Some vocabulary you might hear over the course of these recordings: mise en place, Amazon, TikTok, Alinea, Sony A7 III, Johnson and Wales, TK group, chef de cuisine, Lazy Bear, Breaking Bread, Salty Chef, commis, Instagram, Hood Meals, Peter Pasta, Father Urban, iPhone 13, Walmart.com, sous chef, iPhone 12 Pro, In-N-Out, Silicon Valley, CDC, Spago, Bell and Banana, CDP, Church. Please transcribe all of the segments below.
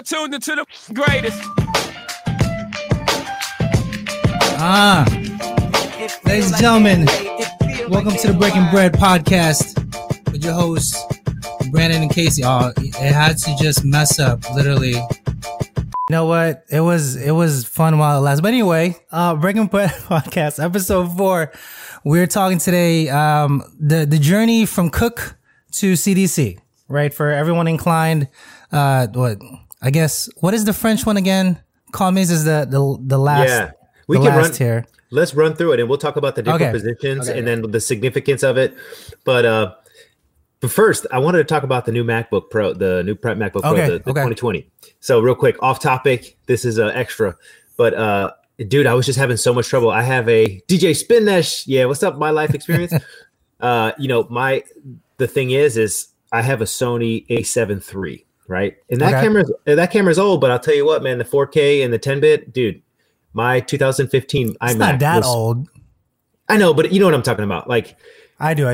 Y'all tuned into the greatest. Ladies and gentlemen, welcome to the Breaking Bread podcast with your hosts, Brandon and Casey. Oh, it had to just mess up, literally. You know what? It was fun while it lasted. But anyway, Breaking Bread podcast, episode 4. We're talking today the journey from cook to CDC, right? For everyone inclined, what is the French one again? Commies is the last. Yeah, let's run through it, and we'll talk about the different positions and then the significance of it. But first, I wanted to talk about the new MacBook Pro, the 2020. So real quick, off topic. This is extra, but dude, I was just having so much trouble. I have a DJ Spinnesh. Yeah, what's up? My life experience. The thing is I have a Sony A7 III, right? And that camera's old, but I'll tell you what, man, the 4K and the 10-bit, dude. My 2015 iMac. It's not that old. I know, but you know what I'm talking about. Like, I do.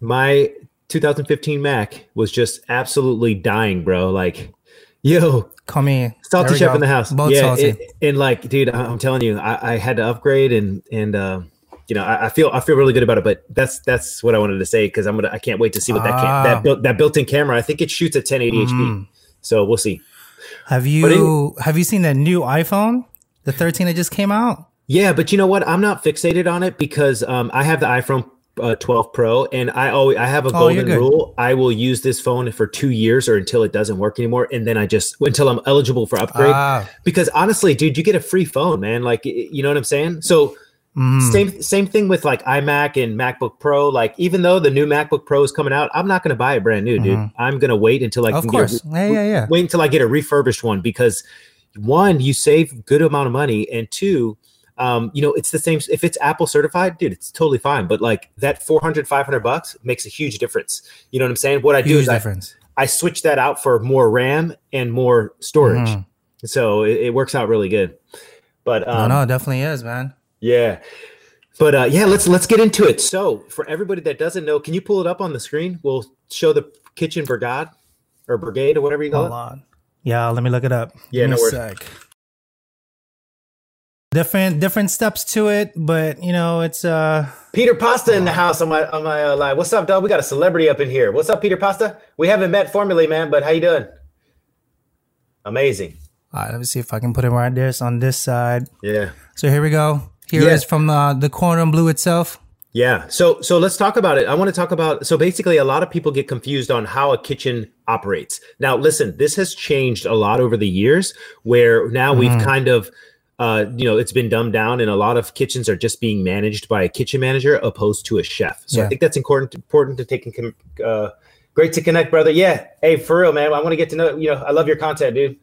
My 2015 Mac was just absolutely dying, bro. Like, yo, come here, Salty Chef in the house. Both yeah, and like, dude, I'm telling you, I had to upgrade, and you know, I feel really good about it. But that's what I wanted to say because I can't wait to see what that built-in camera. I think it shoots at 1080 HP, so we'll see. Have you seen that new iPhone, the 13 that just came out? Yeah, but you know what? I'm not fixated on it because I have the iPhone 12 Pro, and I have a golden rule. I will use this phone for 2 years or until it doesn't work anymore, and then until I'm eligible for upgrade. Because honestly, dude, you get a free phone, man. Like, you know what I'm saying? So same thing with like iMac and MacBook Pro. Like, even though the new MacBook Pro is coming out, I'm not going to buy it brand new, dude. I'm going to wait until I get a refurbished one because, one, you save good amount of money, and two, you know, it's the same. If it's Apple certified, dude, it's totally fine. But like that $400-$500 makes a huge difference. You know what I'm saying? What I do is I switch that out for more RAM and more storage. So it works out really good. But it definitely is, man. Yeah. But let's get into it. So for everybody that doesn't know, can you pull it up on the screen? We'll show the kitchen brigade or whatever you call it. Yeah, let me look it up. Yeah, no worries. Different steps to it, but you know, it's Peter Pasta in the house on my live. What's up, dog? We got a celebrity up in here. What's up, Peter Pasta? We haven't met formally, man, but how you doing? Amazing. All right, let me see if I can put it right there. It's on this side. Yeah. So here we go. Here is from the Cordon Bleu itself. Yeah. So let's talk about it. I want to talk about, so basically a lot of people get confused on how a kitchen operates. Now, listen, this has changed a lot over the years where now we've kind of, you know, it's been dumbed down and a lot of kitchens are just being managed by a kitchen manager opposed to a chef. So I think that's important to take. Great to connect, brother. Yeah. Hey, for real, man. I want to get to know, you know, I love your content, dude.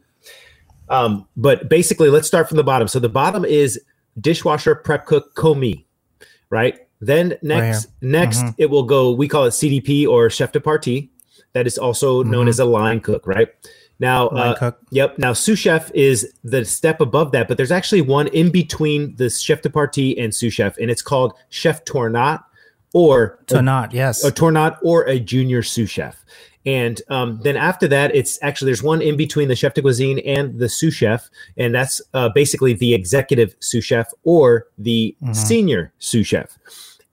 But basically let's start from the bottom. So the bottom is dishwasher, prep cook, commis, right? Then next it will go, we call it CDP or chef de partie. That is also known as a line cook, right? Now, cook. Yep. Now, sous chef is the step above that, but there's actually one in between the chef de partie and sous chef, and it's called chef tournat or a junior sous chef. And then after that, it's actually, there's one in between the chef de cuisine and the sous chef. And that's basically the executive sous chef or the senior sous chef.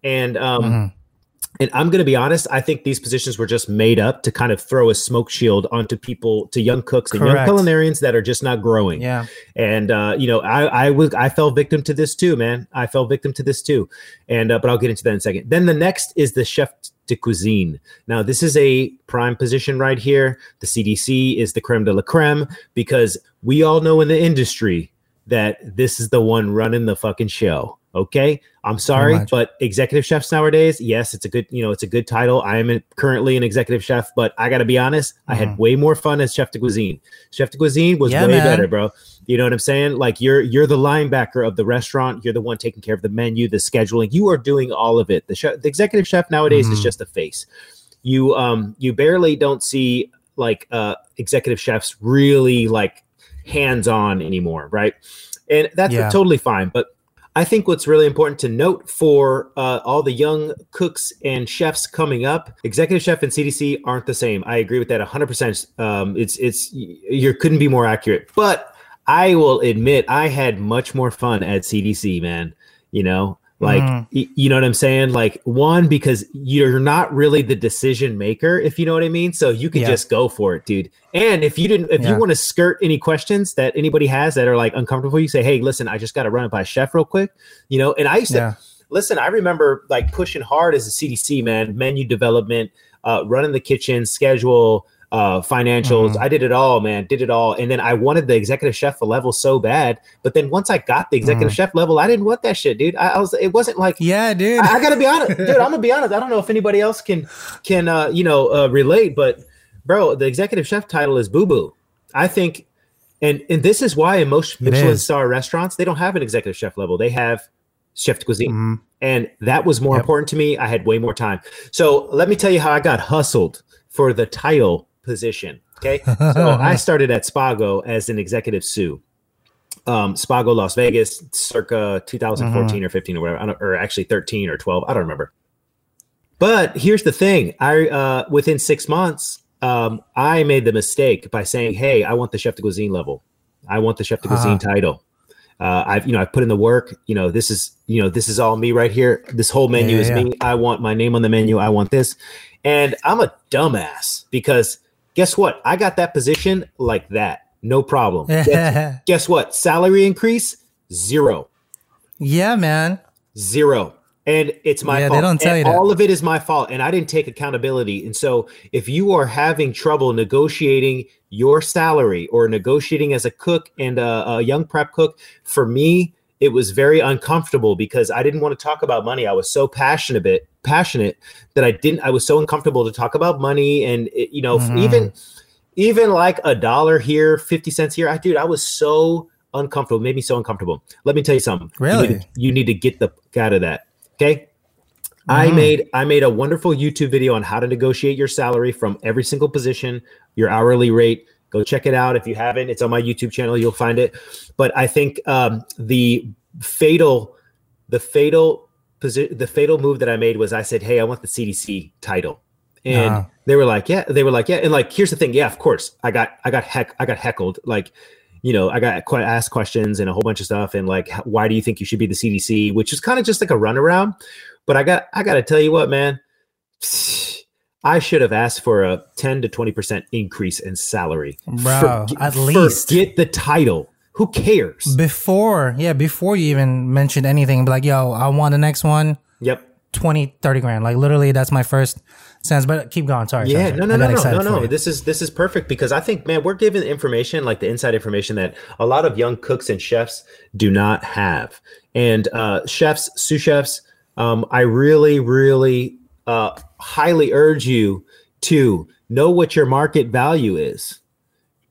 And and I'm going to be honest, I think these positions were just made up to kind of throw a smoke shield onto people, to young cooks and young culinarians that are just not growing. Yeah. And, you know, I fell victim to this too, man. And but I'll get into that in a second. Then the next is the chef de cuisine. Now, this is a prime position right here. The CDC is the creme de la creme because we all know in the industry that this is the one running the fucking show. Okay, I'm sorry, but executive chefs nowadays, yes, it's a good title. I am currently an executive chef, but I got to be honest, I had way more fun as chef de cuisine. Chef de cuisine was way better, bro. You know what I'm saying? Like you're the linebacker of the restaurant. You're the one taking care of the menu, the scheduling. You are doing all of it. The executive chef nowadays is just a face. You barely don't see like executive chefs really like hands on anymore, right? And that's totally fine, but I think what's really important to note for all the young cooks and chefs coming up, executive chef and CDC aren't the same. I agree with that 100%. It's you couldn't be more accurate. But I will admit I had much more fun at CDC, man. You know, like, you know what I'm saying? Like, one, because you're not really the decision maker, if you know what I mean. So you can just go for it, dude. And if you want to skirt any questions that anybody has that are like uncomfortable, you say, hey, listen, I just got to run it by a chef real quick, you know? And I used to listen, I remember like pushing hard as a CDC, man, menu development, running the kitchen, schedule, financials. I did it all, man. And then I wanted the executive chef level so bad. But then once I got the executive chef level, I didn't want that shit, dude. It wasn't like, dude. I gotta be honest, dude. I'm gonna be honest. I don't know if anybody else can relate, but bro, the executive chef title is boo boo. I think, and this is why in most Michelin star restaurants they don't have an executive chef level. They have chef de cuisine, and that was more important to me. I had way more time. So let me tell you how I got hustled for the title position. Okay. So I started at Spago as an executive sous. Spago, Las Vegas, circa 2014 or 15 or whatever, or actually 13 or 12. I don't remember. But here's the thing. I within 6 months, I made the mistake by saying, hey, I want the chef de cuisine level. I want the chef de cuisine title. I've put in the work, this is all me right here. This whole menu is me. I want my name on the menu. I want this. And I'm a dumbass because guess what? I got that position like that. No problem. Guess what? Salary increase? Zero. Yeah, man. Zero. And it's my fault. They don't tell you that. All of it is my fault. And I didn't take accountability. And so if you are having trouble negotiating your salary or negotiating as a cook and a young prep cook, for me, it was very uncomfortable because I didn't want to talk about money. I was so passionate that I was so uncomfortable to talk about money. And it, even like $1 here, 50 cents here, I was so uncomfortable, made me so uncomfortable. Let me tell you something. Really? You need to get the fuck out of that. Okay. I made a wonderful YouTube video on how to negotiate your salary from every single position, your hourly rate. Go check it out. If you haven't, it's on my YouTube channel. You'll find it. But I think the fatal move that I made was I said, hey, I want the CDC title. And they were like, yeah. And like, here's the thing. Yeah, of course I got heckled. Like, I got asked questions and a whole bunch of stuff. And like, why do you think you should be the CDC? Which is kind of just like a runaround. But I got to tell you what, man, I should have asked for a 10 to 20% increase in salary. Bro, at least. Forget the title. Who cares? Before you even mentioned anything, be like, yo, I want the next one. Yep. 20, 30 grand. Like literally that's my first sense, but keep going. Sorry. Yeah, no. This is perfect because I think, man, we're given information, like the inside information that a lot of young cooks and chefs do not have. And chefs, sous chefs, I really, really highly urge you to know what your market value is.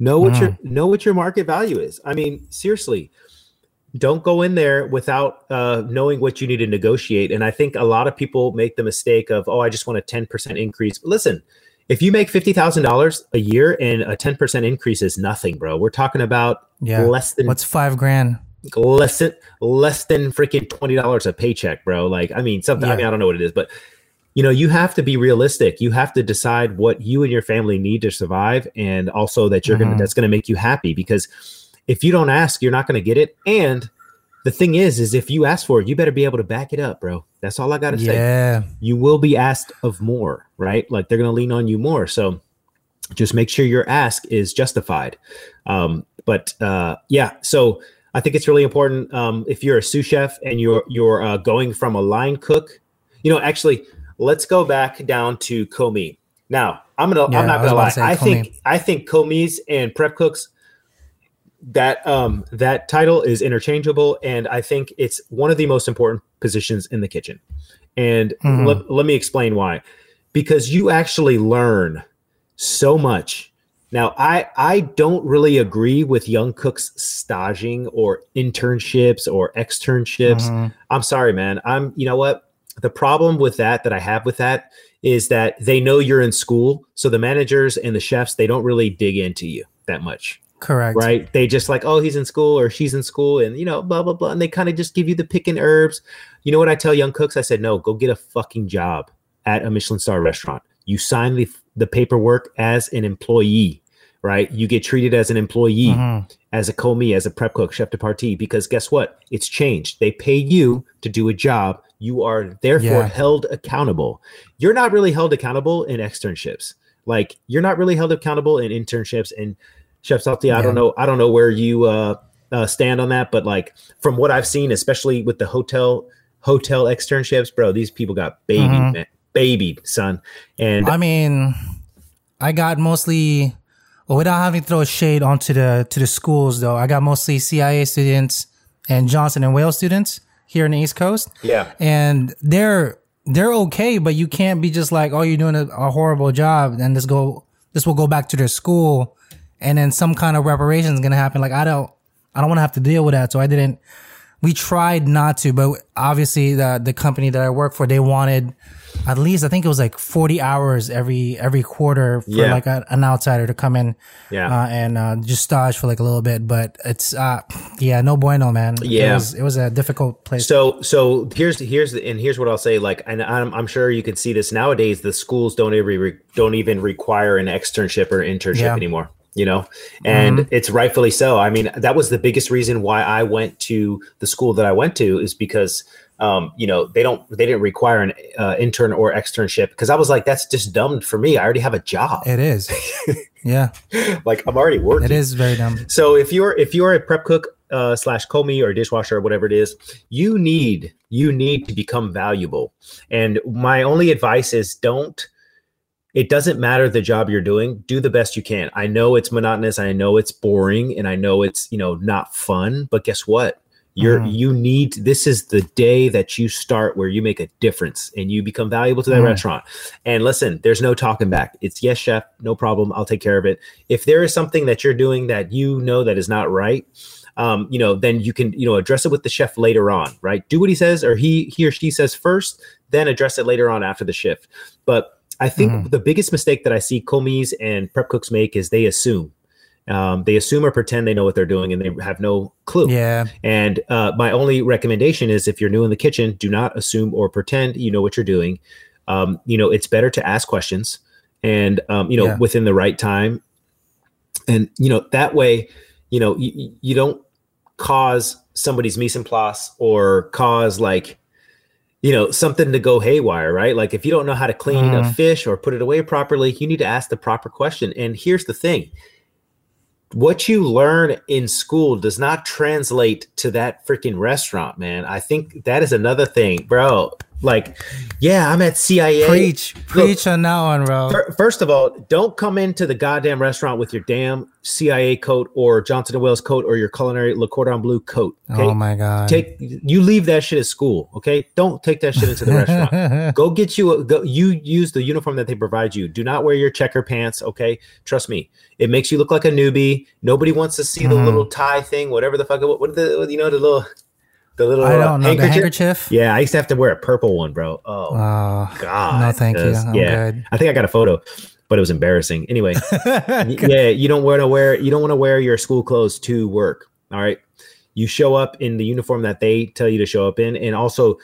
Know what your market value is. I mean, seriously, don't go in there without knowing what you need to negotiate. And I think a lot of people make the mistake of, I just want a 10% increase. Listen, if you make $50,000 a year and a 10% increase is nothing, bro. We're talking about less than what's $5,000. Less than freaking $20 a paycheck, bro. Like, I mean, something. I mean, I don't know what it is, but you have to be realistic. You have to decide what you and your family need to survive, and also that that's going to make you happy. Because if you don't ask, you're not going to get it. And the thing is if you ask for it, you better be able to back it up, bro. That's all I got to say. Yeah, you will be asked of more, right? Like they're going to lean on you more. So just make sure your ask is justified. So I think it's really important. If you're a sous chef and you're going from a line cook, actually. Let's go back down to commis. Now, I'm not gonna lie. I think commis and prep cooks, that title is interchangeable, and I think it's one of the most important positions in the kitchen. And let me explain why. Because you actually learn so much. Now, I don't really agree with young cooks staging or internships or externships. I'm sorry, man. You know what? The problem with that I have with that is that they know you're in school. So the managers and the chefs, they don't really dig into you that much. Correct. Right. They just like, oh, he's in school or she's in school and, you know, blah, blah, blah. And they kind of just give you the pick and herbs. You know what I tell young cooks? I said, no, go get a fucking job at a Michelin star restaurant. You sign the paperwork as an employee, right? You get treated as an employee, as a commis, as a prep cook, chef de partie, because guess what? It's changed. They pay you to do a job. You are therefore held accountable. You're not really held accountable in externships. Like you're not really held accountable in internships. And Chef Salty, I don't know where you stand on that, but like from what I've seen, especially with the hotel externships, bro, these people got babied, man, babied, son. And I mean, I got mostly, well, without having to throw shade onto the schools, though, I got mostly CIA students and Johnson and Wales students here in the East Coast. Yeah, and they're okay, but you can't be just like, oh, you're doing a horrible job, and this will go back to their school. And then some kind of reparation is going to happen. Like, I don't want to have to deal with that. So we tried not to, but obviously the company that I work for, they wanted at least, I think it was like 40 hours every quarter for like an outsider to come in and just stage for like a little bit. But it's, no bueno, man. Yeah. It was a difficult place. So here's what I'll say. Like, and I'm sure you can see this nowadays, the schools don't even require an externship or internship anymore. You know, and it's rightfully so. I mean, that was the biggest reason why I went to the school that I went to is because, they didn't require an intern or externship because I was like, that's just dumb for me. I already have a job. It is. Yeah. Like I'm already working. It is very dumb. So if you're a prep cook slash commis or dishwasher or whatever it is, you need to become valuable. And my only advice is it doesn't matter the job you're doing. Do the best you can. I know it's monotonous. I know it's boring. And I know it's, not fun. But guess what? This is the day that you start where you make a difference and you become valuable to that restaurant. And listen, there's no talking back. It's yes, chef, no problem. I'll take care of it. If there is something that you're doing that you know that is not right, then you can, address it with the chef later on, right? Do what he says or he or she says first, then address it later on after the shift. But I think the biggest mistake that I see commis and prep cooks make is they assume. They assume or pretend they know what they're doing and they have no clue. Yeah. And my only recommendation is if you're new in the kitchen, do not assume or pretend you know what you're doing. It's better to ask questions and, within the right time. And, that way, you don't cause somebody's mise en place or cause like, something to go haywire, right? Like if you don't know how to clean a fish or put it away properly, you need to ask the proper question. And here's the thing. What you learn in school does not translate to that freaking restaurant, man. I think that is another thing, bro. Like, I'm at CIA. Preach on that one, bro. First of all, don't come into the goddamn restaurant with your damn CIA coat or Johnson & Wales coat or your culinary Le Cordon Bleu coat. Okay? Oh my God. You leave that shit at school, okay? Don't take that shit into the restaurant. Go get you you use the uniform that they provide you. Do not wear your checker pants, okay? Trust me. It makes you look like a newbie. Nobody wants to see the little tie thing, whatever the fuck. The little handkerchief. Yeah, I used to have to wear a purple one, bro. Oh God. No, thank you. I'm good. I think I got a photo, but it was embarrassing. Anyway, you don't want to wear your school clothes to work. All right. You show up in the uniform that they tell you to show up in. And also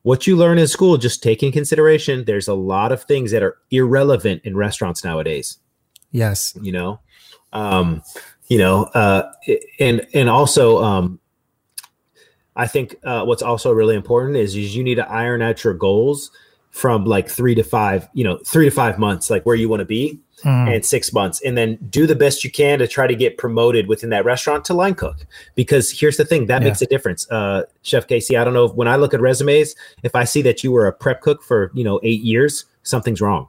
what you learn in school, just take in consideration. There's a lot of things that are irrelevant in restaurants nowadays. Yes. I think what's also really important is you need to iron out your goals from like 3 to 5 months, like where you want to be and 6 months. And then do the best you can to try to get promoted within that restaurant to line cook. Because here's the thing, that makes a difference. Chef Casey, I don't know, when I look at resumes, if I see that you were a prep cook for, 8 years, something's wrong.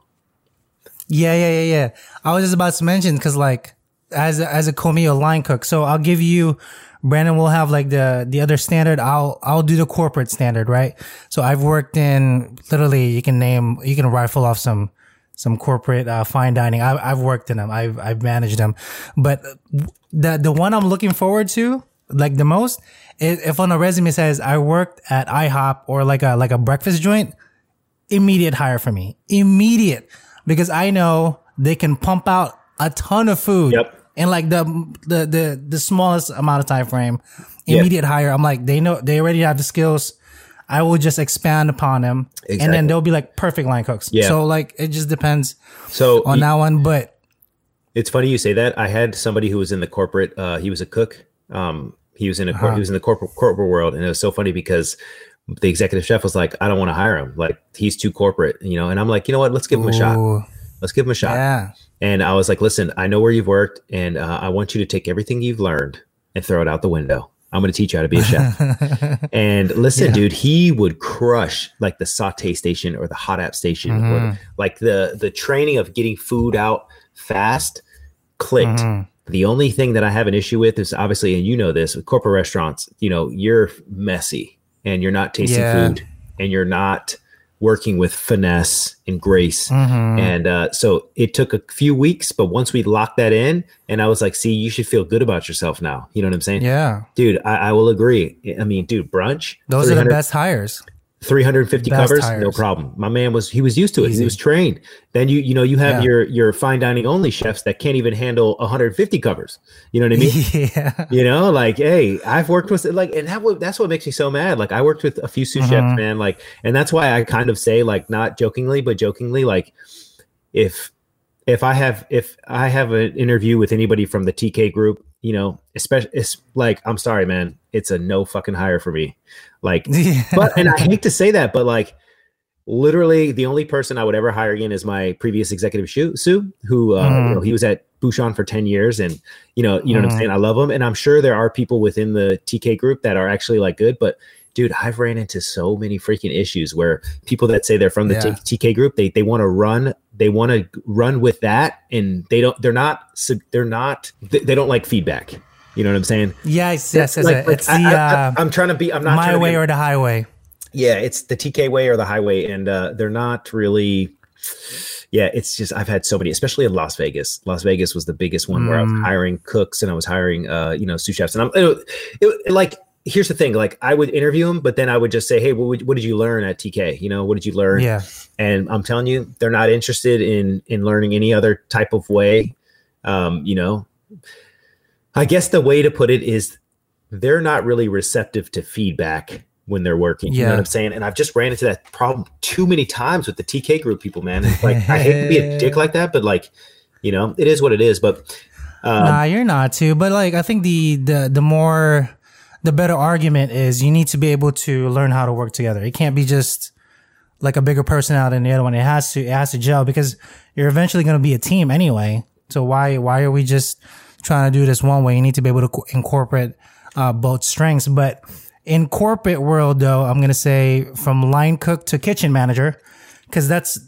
Yeah. I was just about to mention, because like as a commis or line cook, so I'll give you... Brandon will have like the other standard. I'll do the corporate standard, right? So I've worked in literally you can rifle off some corporate fine dining. I've worked in them. I've managed them, but the one I'm looking forward to like the most is if on a resume says I worked at IHOP or like a breakfast joint, immediate hire for me, because I know they can pump out a ton of food. Yep. in like the smallest amount of time frame. Immediate hire. I'm like, they know, they already have the skills. I will just expand upon them. Exactly. And then they'll be like perfect line cooks. Yeah. So like, it just depends on that one. But it's funny you say that. I had somebody who was in the corporate, he was a cook. He was in the corporate world. And it was so funny because the executive chef was like, I don't want to hire him. Like, he's too corporate, you know? And I'm like, you know what? Let's give him a shot. Yeah. And I was like, listen, I know where you've worked, and I want you to take everything you've learned and throw it out the window. I'm going to teach you how to be a chef. And listen, dude, he would crush like the saute station or the hot app station, or like the training of getting food out fast clicked. The only thing that I have an issue with is obviously, and you know this, with corporate restaurants, you know, you're messy and you're not tasting food and you're not working with finesse and grace. And so it took a few weeks, but once we locked that in, and I was like, see, you should feel good about yourself now. You know what I'm saying? Yeah. Dude, I will agree. I mean, dude, brunch. Those are the best hires. 350 covers, no problem. My man was used to it. Easy. He was trained. Then you have your fine dining only chefs that can't even handle 150 covers. You know what I mean? Yeah. You know, like, hey, I've worked with like, and that's what makes me so mad. Like, I worked with a few sous chefs, man. Like, and that's why I kind of say, like, not jokingly, but jokingly, like, if I have an interview with anybody from the TK group, you know, especially, it's like, I'm sorry, man, it's a no fucking hire for me. Like, but, and I hate to say that, but like, literally the only person I would ever hire again is my previous executive Sue, who, you know, he was at Bouchon for 10 years and, you know what I'm saying? I love him. And I'm sure there are people within the TK group that are actually like good, but dude, I've ran into so many freaking issues where people that say they're from the TK group, they want to run with that, and they don't like feedback. You know what I'm saying? Yes. Like, I'm not trying to be or the highway. Yeah, it's the TK way or the highway, and they're not really. Yeah, it's just, I've had so many, especially in Las Vegas. Las Vegas was the biggest one where I was hiring cooks and I was hiring, sous chefs, and here's the thing. Like, I would interview them, but then I would just say, hey, what did you learn at TK? You know, what did you learn? Yeah. And I'm telling you, they're not interested in learning any other type of way. You know, I guess the way to put it is they're not really receptive to feedback when they're working. You know what I'm saying? And I've just ran into that problem too many times with the TK group people, man. It's like, I hate to be a dick like that, but like, you know, it is what it is. But nah, you're not too. But like, I think the better argument is you need to be able to learn how to work together. It can't be just like a bigger personality than the other one. It has to gel, because you're eventually going to be a team anyway. So why are we just trying to do this one way? You need to be able to incorporate both strengths. But in corporate world, though, I'm going to say from line cook to kitchen manager, because that's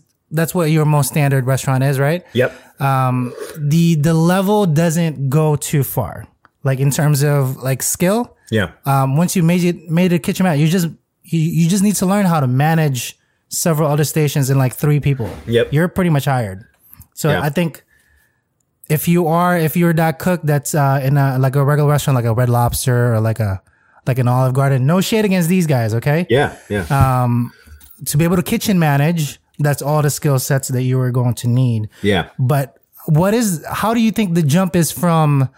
what your most standard restaurant is, right? Yep. The level doesn't go too far, like in terms of like skill. Yeah. Once you made a kitchen manager, you just need to learn how to manage several other stations and like three people. Yep. You're pretty much hired. So I think if you're that cook that's in a regular restaurant, like a Red Lobster or like an Olive Garden, no shade against these guys, okay? Yeah. Yeah. To be able to kitchen manage, that's all the skill sets that you are going to need. Yeah. But how do you think the jump is from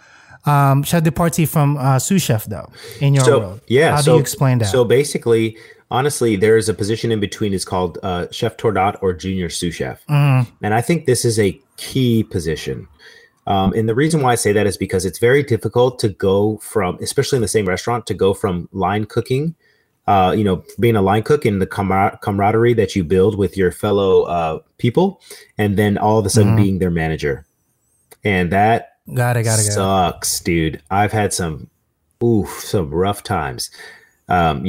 chef de partie from sous chef, though, in your world? Yeah. How do you explain that? So basically, honestly, there is a position in between. It's called chef tournant or junior sous chef. And I think this is a key position. And the reason why I say that is because it's very difficult to go from, especially in the same restaurant, to go from line cooking, being a line cook and the camaraderie that you build with your fellow people, and then all of a sudden being their manager. And that Got it. Sucks, dude. I've had some rough times, trying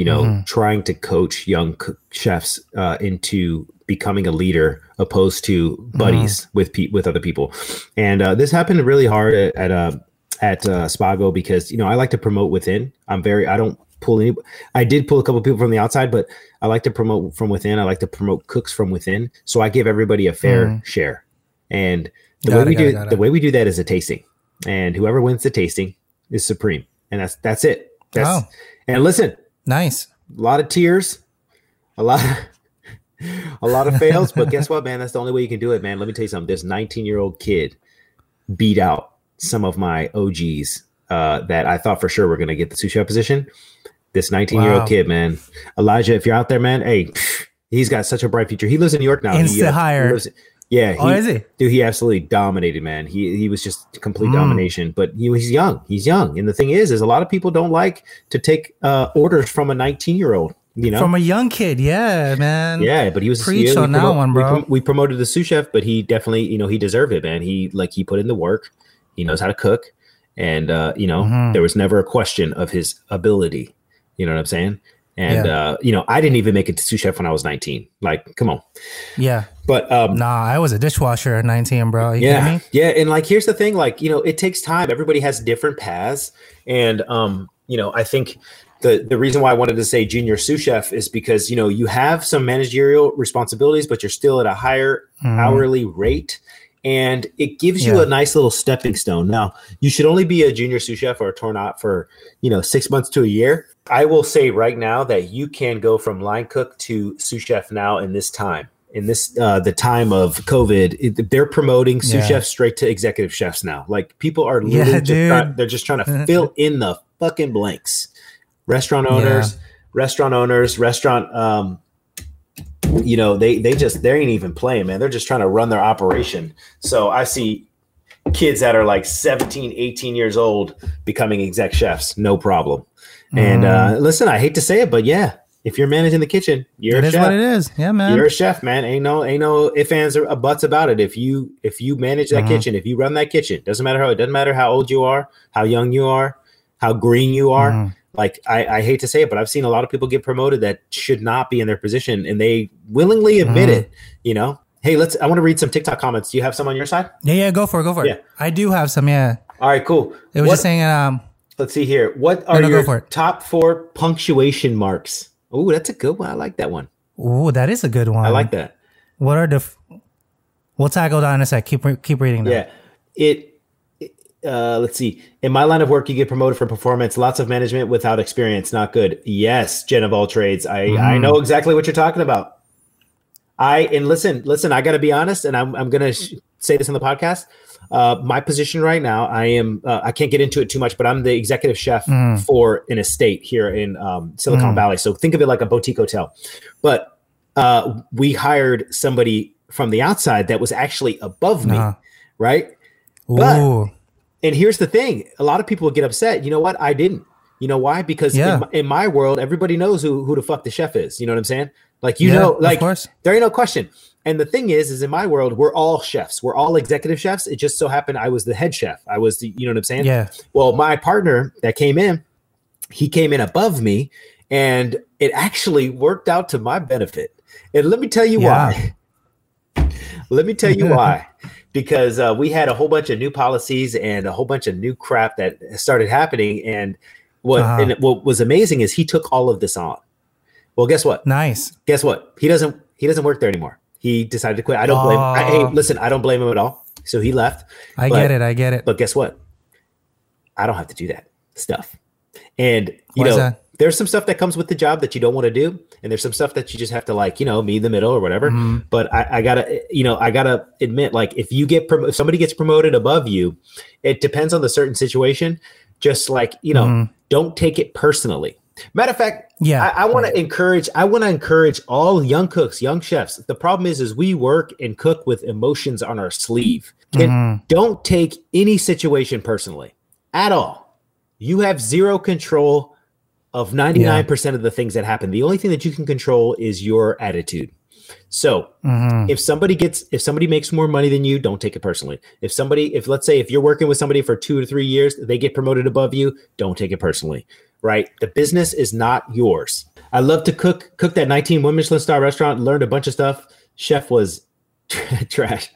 to coach young chefs into becoming a leader, opposed to buddies with other people. And this happened really hard at Spago, because, you know, I like to promote within. I did pull a couple people from the outside, but I like to promote from within. I like to promote cooks from within. So I give everybody a fair share. And the way we do that is a tasting, and whoever wins the tasting is supreme, and that's it. And listen, nice, a lot of tears, a lot of fails, but guess what, man? That's the only way you can do it, man. Let me tell you something. This 19-year-old kid beat out some of my OGs that I thought for sure were going to get the sous chef position. This 19-year-old kid, man. Elijah, if you're out there, man, hey, he's got such a bright future. He lives in New York now. Instant hire. Yeah. Oh, is he? Dude, he absolutely dominated, man. He was just complete domination. But he's young. He's young. And the thing is a lot of people don't like to take orders from a 19-year-old. You know? From a young kid, yeah, man. Yeah, but he was Preach on that one, bro. We promoted the sous chef, but he definitely, he deserved it, man. He put in the work. He knows how to cook, and there was never a question of his ability. You know what I'm saying? And I didn't even make it to sous chef when I was 19. Like, come on. Yeah. But I was a dishwasher at 19, bro. Are you kidding me? Yeah, and here's the thing, it takes time. Everybody has different paths, and I think. The reason why I wanted to say junior sous chef is because, you have some managerial responsibilities, but you're still at a higher hourly rate, and it gives you a nice little stepping stone. Now, you should only be a junior sous chef or a tournaut for, 6 months to a year. I will say right now that you can go from line cook to sous chef now in this time. In this the time of COVID, they're promoting sous chefs straight to executive chefs now. Like, people are literally they're just trying to fill in the fucking blanks. Restaurant owners, they ain't even playing, man. They're just trying to run their operation. So I see kids that are 17, 18 years old becoming exec chefs, no problem. And listen, I hate to say it, but if you're managing the kitchen, you're a chef. It is what it is. Yeah, man. You're a chef, man. Ain't no ifs, ands, or buts about it. If you manage that kitchen, if you run that kitchen, doesn't matter how old you are, how young you are, how green you are. I hate to say it, but I've seen a lot of people get promoted that should not be in their position, and they willingly admit it, Hey, I want to read some TikTok comments. Do you have some on your side? Yeah, go for it. Yeah. I do have some, All right, cool. It was just saying... let's see here. What are your top 4 punctuation marks? Oh, that's a good one. I like that one. Oh, that is a good one. I like that. What are the... We'll tackle that in a sec. Keep reading that. Yeah. Let's see. In my line of work, you get promoted for performance. Lots of management without experience. Not good. Yes, Jen of all trades. I know exactly what you're talking about. Listen, I got to be honest, and I'm going to say this on the podcast. My position right now, I am. I can't get into it too much, but I'm the executive chef for an estate here in Silicon Valley. So think of it like a boutique hotel. But we hired somebody from the outside that was actually above me, right? Ooh. And here's the thing. A lot of people get upset. You know what? I didn't. You know why? Because in my world, everybody knows who the fuck the chef is. You know what I'm saying? There ain't no question. And the thing is in my world, we're all chefs. We're all executive chefs. It just so happened I was the head chef. I was the, you know what I'm saying? Yeah. Well, my partner that came in, he came in above me, and it actually worked out to my benefit. And let me tell you why. Let me tell you why. Because we had a whole bunch of new policies and a whole bunch of new crap that started happening. And what was amazing is he took all of this on. Well, guess what? Nice. Guess what? He doesn't work there anymore. He decided to quit. I don't blame him. I don't blame him at all. So he left. I get it. But guess what? I don't have to do that stuff. And, there's some stuff that comes with the job that you don't want to do. And there's some stuff that you just have to meet in the middle or whatever. Mm-hmm. But I gotta admit, if you get, if somebody gets promoted above you, it depends on the certain situation. Just don't take it personally. Matter of fact, I want to encourage all young cooks, young chefs. The problem is we work and cook with emotions on our sleeve. And don't take any situation personally at all. You have zero control of 99% of the things that happen. The only thing that you can control is your attitude. So if somebody makes more money than you, don't take it personally. If let's say, if you're working with somebody for 2 to 3 years, they get promoted above you, don't take it personally, right? The business is not yours. I love to cook that 19-1 Michelin star restaurant, learned a bunch of stuff. Chef was trash.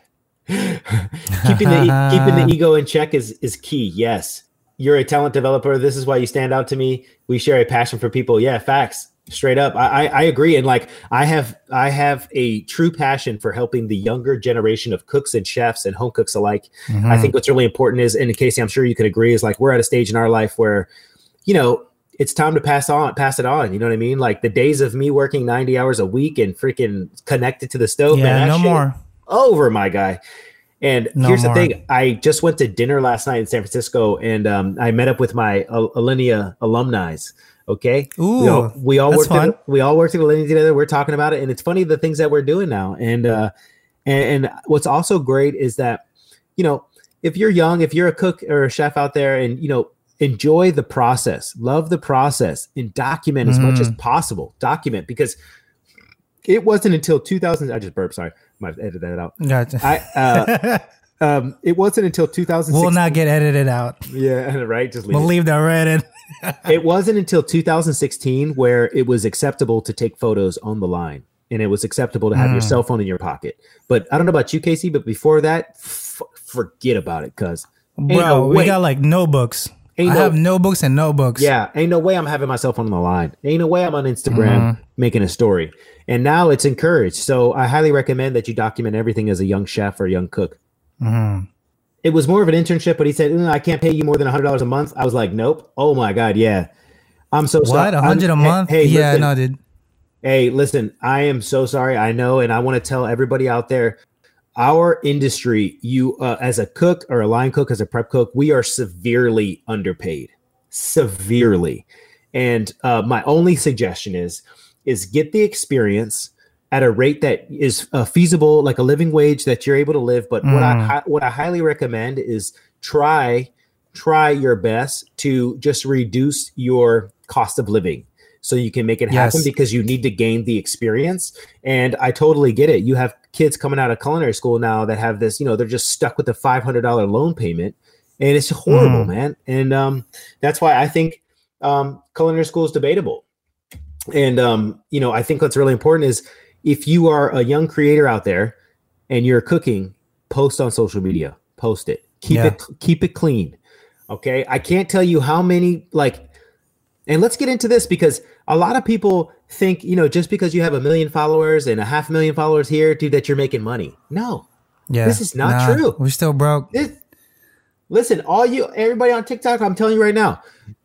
Keeping the ego in check is key. Yes. You're a talent developer. This is why you stand out to me. We share a passion for people. Yeah, facts. Straight up. I agree. And I have a true passion for helping the younger generation of cooks and chefs and home cooks alike. Mm-hmm. I think what's really important is, and Casey, I'm sure you could agree, is we're at a stage in our life where, it's time to pass it on. You know what I mean? The days of me working 90 hours a week and freaking connected to the stove. Yeah, man, no more. Over, my guy. And here's the thing. I just went to dinner last night in San Francisco, and I met up with my Alinea alumni. Okay. Ooh, we all worked at Alinea together. We're talking about it. And it's funny, the things that we're doing now. And what's also great is that, you know, if you're young, if you're a cook or a chef out there, and, you know, enjoy the process, love the process, and document as much as possible. Document, because it wasn't until 2000. I just burped. Sorry. Might have edited that out. Gotcha. It wasn't until 2016. Will not get edited out. Yeah, right. Just leave. We'll leave that right in. It wasn't until 2016 where it was acceptable to take photos on the line, and it was acceptable to have your cell phone in your pocket. But I don't know about you, Casey, but before that, forget about it, cuz. We got like notebooks. I have notebooks and notebooks. Yeah, ain't no way I'm having my cell phone on the line. Ain't no way I'm on Instagram making a story. And now it's encouraged. So I highly recommend that you document everything as a young chef or a young cook. It was more of an internship, but he said, I can't pay you more than $100 a month. I was like, nope. Oh my God, yeah. I'm so sorry. What, $100 a month? Hey, yeah, listen, no, dude. Hey, listen, I am so sorry. I know, and I want to tell everybody out there, our industry, you as a cook or a line cook, as a prep cook, we are severely underpaid, severely. And my only suggestion is get the experience at a rate that is feasible, like a living wage that you're able to live. But what I highly recommend is try your best to just reduce your cost of living, so you can make it happen, because you need to gain the experience. And I totally get it. You have kids coming out of culinary school now that have this, you know, they're just stuck with a $500 loan payment, and it's horrible, man. And that's why I think culinary school is debatable. And, you know, I think what's really important is, if you are a young creator out there and you're cooking, post on social media, post it, keep it clean. Okay. I can't tell you how many, like, and let's get into this, because a lot of people think, you know, just because you have 1 million followers and a 500,000 followers here, dude, that you're making money. No, this is not true. We're still broke. Listen, everybody on TikTok, I'm telling you right now,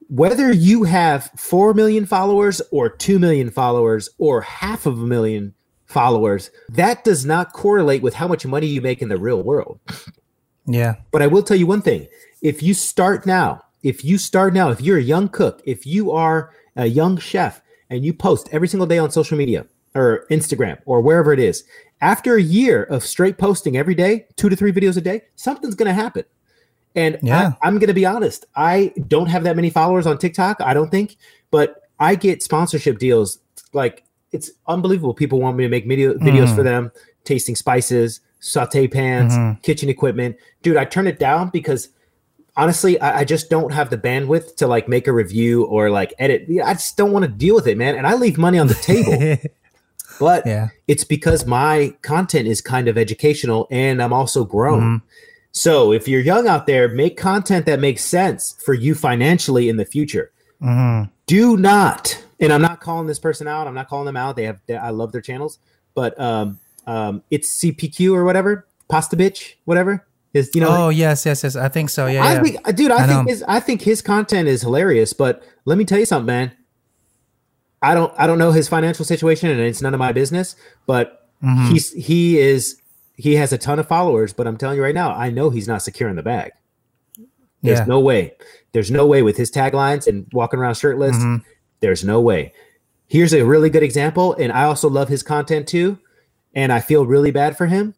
whether you have 4 million followers or 2 million followers or 500,000 followers, that does not correlate with how much money you make in the real world. Yeah. But I will tell you one thing. If you start now, if you're a young cook, if you are a young chef and you post every single day on social media or Instagram or wherever it is, after a year of straight posting every day, 2 to 3 videos a day, something's going to happen. And I'm going to be honest, I don't have that many followers on TikTok, I don't think, but I get sponsorship deals. Like, it's unbelievable. People want me to make videos for them, tasting spices, saute pans, kitchen equipment. Dude, I turn it down because honestly, I just don't have the bandwidth to like make a review or like edit. I just don't want to deal with it, man. And I leave money on the table. But it's because my content is kind of educational, and I'm also grown. So if you're young out there, make content that makes sense for you financially in the future. Do not, and I'm not calling this person out, I'm not calling them out, I love their channels, but it's CPQ or whatever, Pasta Bitch, whatever. Is, you know, yes, I think so. Yeah, I think his content is hilarious, but let me tell you something, man. I don't know his financial situation, and it's none of my business, but he has a ton of followers, but I'm telling you right now, I know he's not secure in the bag. There's no way. There's no way with his taglines and walking around shirtless. There's no way. Here's a really good example, and I also love his content too, and I feel really bad for him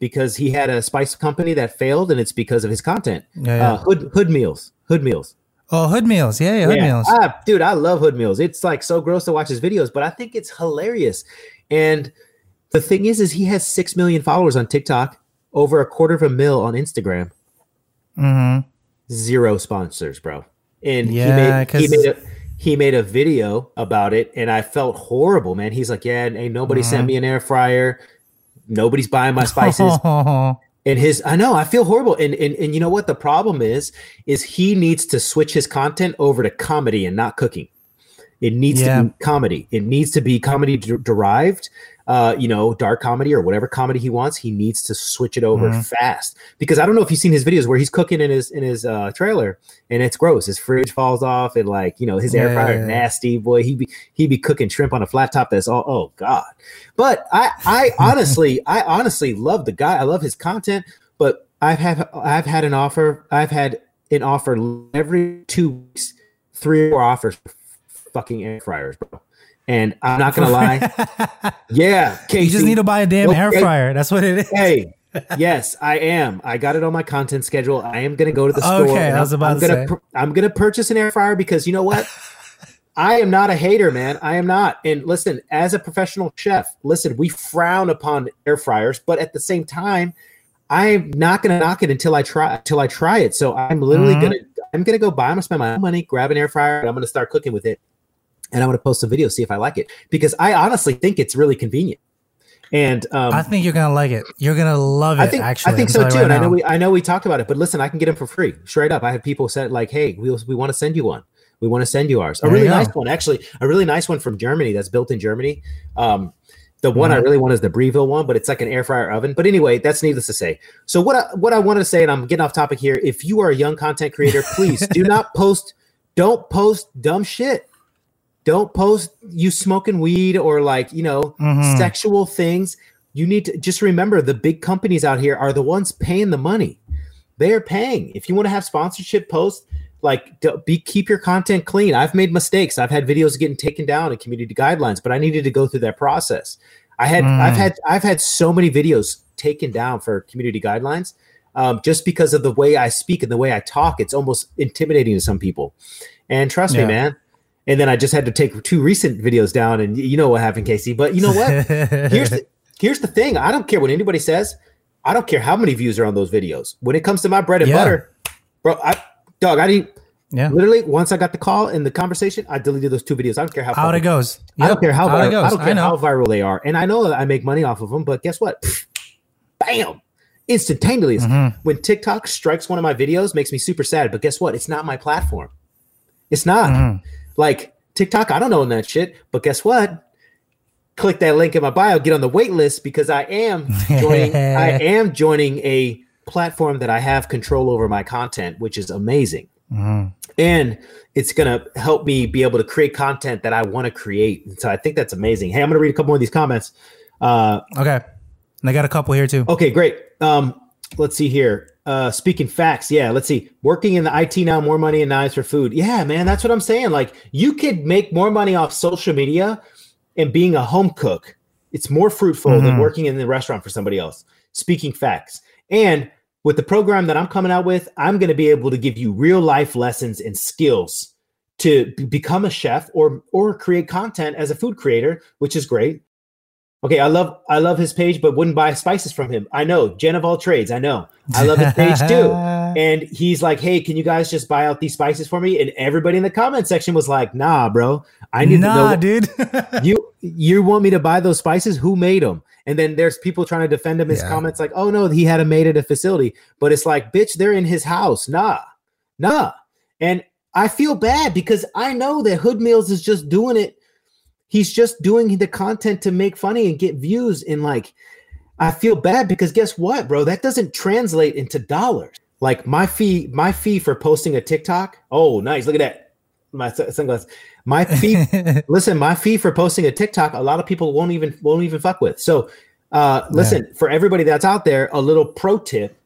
because he had a spice company that failed, and it's because of his content. Hood Meals. Oh, Hood Meals. Yeah, Hood Meals. Dude, I love Hood Meals. It's like so gross to watch his videos, but I think it's hilarious. And the thing is he has 6 million followers on TikTok, over 250,000 on Instagram. Zero sponsors, bro. And he made a video about it, and I felt horrible, man. He's like, yeah, ain't nobody sent me an air fryer. Nobody's buying my spices. And I know, I feel horrible. And you know what the problem is he needs to switch his content over to comedy and not cooking. It needs to be comedy. It needs to be comedy derived. You know, dark comedy or whatever comedy he wants, he needs to switch it over fast, because I don't know if you've seen his videos where he's cooking in his trailer, and it's gross. His fridge falls off, and like, you know, his air fryer nasty, boy. He be cooking shrimp on a flat top. That's all. Oh God. But I honestly love the guy. I love his content. But I've had an offer every 2 weeks, 3 or 4 offers for fucking air fryers, bro. And I'm not gonna lie. Yeah, Casey, you just need to buy a damn air fryer. That's what it is. Hey, yes, I am. I got it on my content schedule. I am gonna go to the store. Okay, I was about to say. I'm gonna purchase an air fryer because you know what? I am not a hater, man. I am not. And listen, as a professional chef, listen, we frown upon air fryers, but at the same time, I'm not gonna knock it until I try it. So I'm literally gonna go buy. I'm gonna spend my own money, grab an air fryer, and I'm gonna start cooking with it. And I'm gonna post a video, see if I like it, because I honestly think it's really convenient. And I think you're gonna like it. You're gonna love it. I think so too. Right, and I know we talked about it, but listen, I can get them for free, straight up. I have people said like, "Hey, we want to send you one. We want to send you ours." A really nice one from Germany that's built in Germany. The one I really want is the Breville one, but it's like an air fryer oven. But anyway, that's needless to say. So what I want to say, and I'm getting off topic here. If you are a young content creator, please don't post dumb shit. Don't post you smoking weed or like, you know, sexual things. You need to just remember the big companies out here are the ones paying the money. They are paying. If you want to have sponsorship posts, like keep your content clean. I've made mistakes. I've had videos getting taken down in community guidelines, but I needed to go through that process. I've had so many videos taken down for community guidelines just because of the way I speak and the way I talk. It's almost intimidating to some people. And trust me, man. And then I just had to take 2 recent videos down, and you know what happened, Casey. But you know what? Here's the thing. I don't care what anybody says. I don't care how many views are on those videos. When it comes to my bread and butter, bro, literally once I got the call and the conversation, I deleted those 2 videos. I don't care how far it goes. Yep. I don't care how viral they are. And I know that I make money off of them, but guess what? Bam. Instantaneous. When TikTok strikes one of my videos, makes me super sad. But guess what? It's not my platform. It's not. Like TikTok, I don't own that shit, but guess what? Click that link in my bio, get on the wait list, because I am joining a platform that I have control over my content, which is amazing. And it's going to help me be able to create content that I want to create. And so I think that's amazing. Hey, I'm going to read a couple more of these comments. Okay. And I got a couple here too. Okay, great. Let's see here. Speaking facts, let's see. Working in the IT now, more money and knives for food. Yeah, man, that's what I'm saying. Like, you could make more money off social media and being a home cook. It's more fruitful than working in the restaurant for somebody else. Speaking facts. And with the program that I'm coming out with, I'm going to be able to give you real life lessons and skills to become a chef or create content as a food creator, which is great. Okay, I love his page, but wouldn't buy spices from him. I know, Jen of all trades. I know. I love his page too. And he's like, "Hey, can you guys just buy out these spices for me?" And everybody in the comment section was like, "Nah, bro. I need to know." Dude. you want me to buy those spices? Who made them? And then there's people trying to defend him. His comments like, "Oh no, he had them made at a facility." But it's like, bitch, they're in his house. Nah. And I feel bad because I know that Hood Meals is just doing it. He's just doing the content to make funny and get views. And like, I feel bad because guess what, bro? That doesn't translate into dollars. Like my fee for posting a TikTok. Oh, nice. Look at that. My sunglasses. My fee. Listen, my fee for posting a TikTok, a lot of people won't even fuck with. So listen, for everybody that's out there, a little pro tip.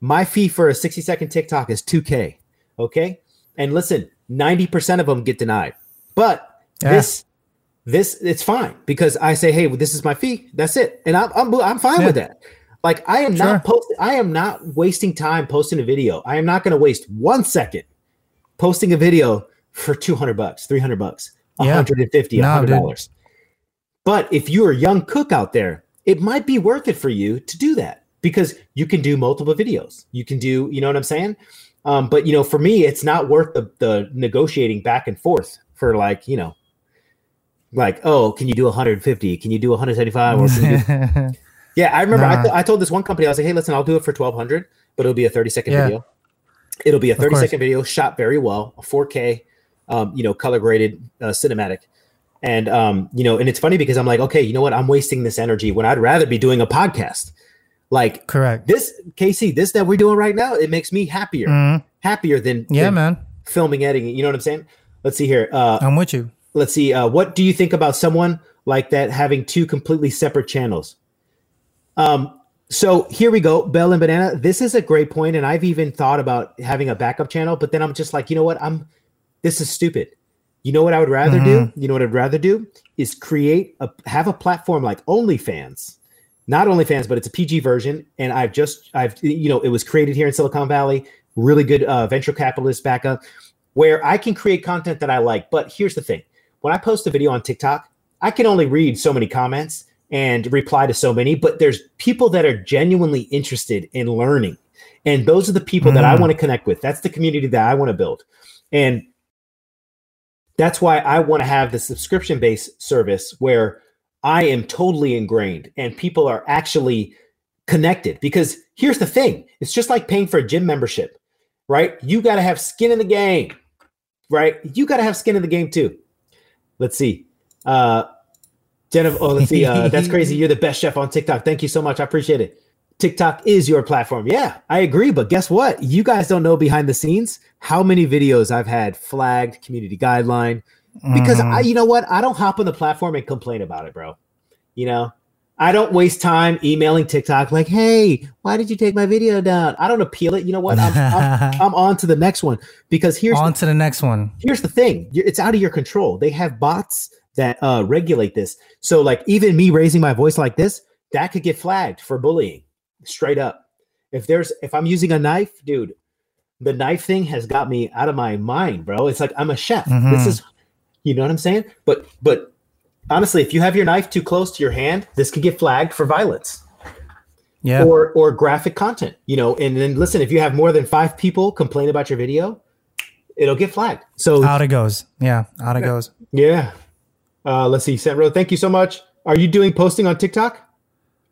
My fee for a 60-second TikTok is $2,000. Okay. And listen, 90% of them get denied, but this it's fine because I say, "Hey, well, this is my fee. That's it," and I'm fine with that. Like I am not posting. I am not wasting time posting a video. I am not going to waste 1 second posting a video for $200, $300, $150, $100. But if you're a young cook out there, it might be worth it for you to do that because you can do multiple videos. You can do, you know what I'm saying? But you know, for me, it's not worth the negotiating back and forth for like, you know. Like, oh, can you do 150? Can you do 175? Or can you do... Yeah, I remember I told this one company, I was like, "Hey, listen, I'll do it for 1,200, but it'll be a 30-second video. It'll be a 30-second video shot very well, a 4K, you know, color-graded cinematic." And, you know, and it's funny because I'm like, okay, you know what? I'm wasting this energy when I'd rather be doing a podcast. Like, this, Casey, this that we're doing right now, it makes me happier. Happier than filming, editing. You know what I'm saying? Let's see here. I'm with you. Let's see. What do you think about someone like that having 2 completely separate channels? So here we go, Bell and Banana. This is a great point, and I've even thought about having a backup channel, but then I'm just like, you know what? This is stupid. You know what I would rather do? You know what I'd rather do is create have a platform like OnlyFans, not OnlyFans, but it's a PG version. And it was created here in Silicon Valley, really good venture capitalist backup, where I can create content that I like. But here's the thing: when I post a video on TikTok, I can only read so many comments and reply to so many, but there's people that are genuinely interested in learning. And those are the people that I want to connect with. That's the community that I want to build. And that's why I want to have the subscription-based service where I am totally ingrained and people are actually connected. Because here's the thing. It's just like paying for a gym membership, right? You got to have skin in the game, right? You got to have skin in the game too. Let's see. That's crazy. You're the best chef on TikTok. Thank you so much. I appreciate it. TikTok is your platform. Yeah, I agree. But guess what? You guys don't know behind the scenes how many videos I've had flagged community guideline because I don't hop on the platform and complain about it, bro. You know, I don't waste time emailing TikTok like, hey, why did you take my video down? I don't appeal it. You know what? I'm on to the next one because here's the thing. It's out of your control. They have bots that regulate this. So like even me raising my voice like this, that could get flagged for bullying. Straight up. If I'm using a knife, dude, the knife thing has got me out of my mind, bro. It's like I'm a chef. This is, you know what I'm saying? But honestly, if you have your knife too close to your hand, this could get flagged for violence. Yeah. Or graphic content, you know. And then listen, if you have more than 5 people complain about your video, it'll get flagged. So out it goes. Yeah, out it goes. Yeah. Let's see, Sandro, thank you so much. Are you doing posting on TikTok?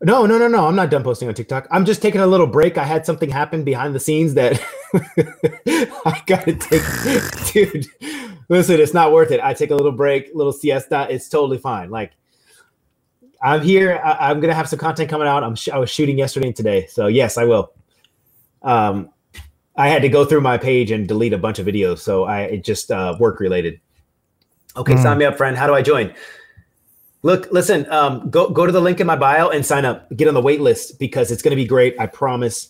No. I'm not done posting on TikTok. I'm just taking a little break. I had something happen behind the scenes that I got to take. Dude, listen, it's not worth it. I take a little break, little siesta. It's totally fine. Like, I'm here. I'm going to have some content coming out. I was shooting yesterday and today. So, yes, I will. I had to go through my page and delete a bunch of videos. So, it's just work-related. Okay, sign me up, friend. How do I join? Look, listen, go to the link in my bio and sign up. Get on the wait list because it's going to be great. I promise.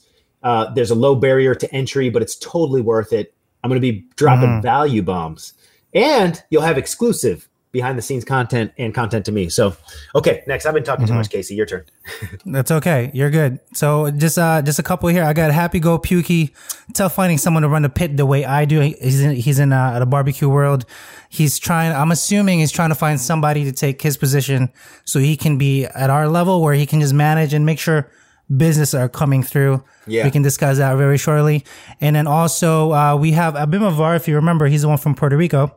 There's a low barrier to entry, but it's totally worth it. I'm going to be dropping value bombs. And you'll have exclusive behind-the-scenes content and content to me. So, okay, next. I've been talking too much, Casey. Your turn. That's okay. You're good. So just a couple here. I got Happy Go Pukey. Tough finding someone to run the pit the way I do. He's in the barbecue world. I'm assuming he's trying to find somebody to take his position so he can be at our level where he can just manage and make sure business are coming through. Yeah. We can discuss that very shortly. And then also we have Abimavar, if you remember, he's the one from Puerto Rico.